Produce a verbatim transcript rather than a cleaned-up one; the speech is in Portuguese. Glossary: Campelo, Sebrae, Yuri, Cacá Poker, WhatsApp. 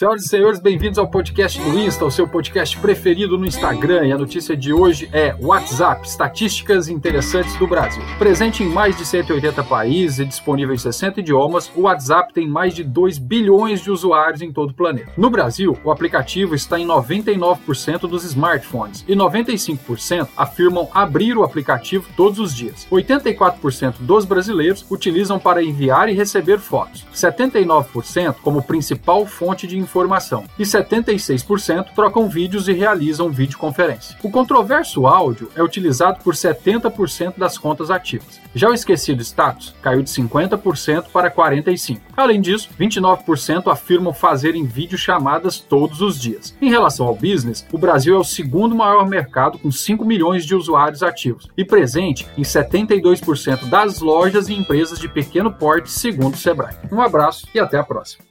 Senhoras e senhores, bem-vindos ao podcast do Insta, o seu podcast preferido no Instagram. E a notícia de hoje é WhatsApp, estatísticas interessantes do Brasil. Presente em mais de cento e oitenta países e disponível em sessenta idiomas, o WhatsApp tem mais de dois bilhões de usuários em todo o planeta. No Brasil, o aplicativo está em noventa e nove por cento dos smartphones e noventa e cinco por cento afirmam abrir o aplicativo todos os dias. oitenta e quatro por cento dos brasileiros utilizam para enviar e receber fotos, setenta e nove por cento como principal fonte de informação. informação, e setenta e seis por cento trocam vídeos e realizam videoconferência. O controverso áudio é utilizado por setenta por cento das contas ativas. Já o esquecido status caiu de cinquenta por cento para quarenta e cinco por cento. Além disso, vinte e nove por cento afirmam fazerem videochamadas todos os dias. Em relação ao business, o Brasil é o segundo maior mercado com cinco milhões de usuários ativos e presente em setenta e dois por cento das lojas e empresas de pequeno porte, segundo o Sebrae. Um abraço e até a próxima.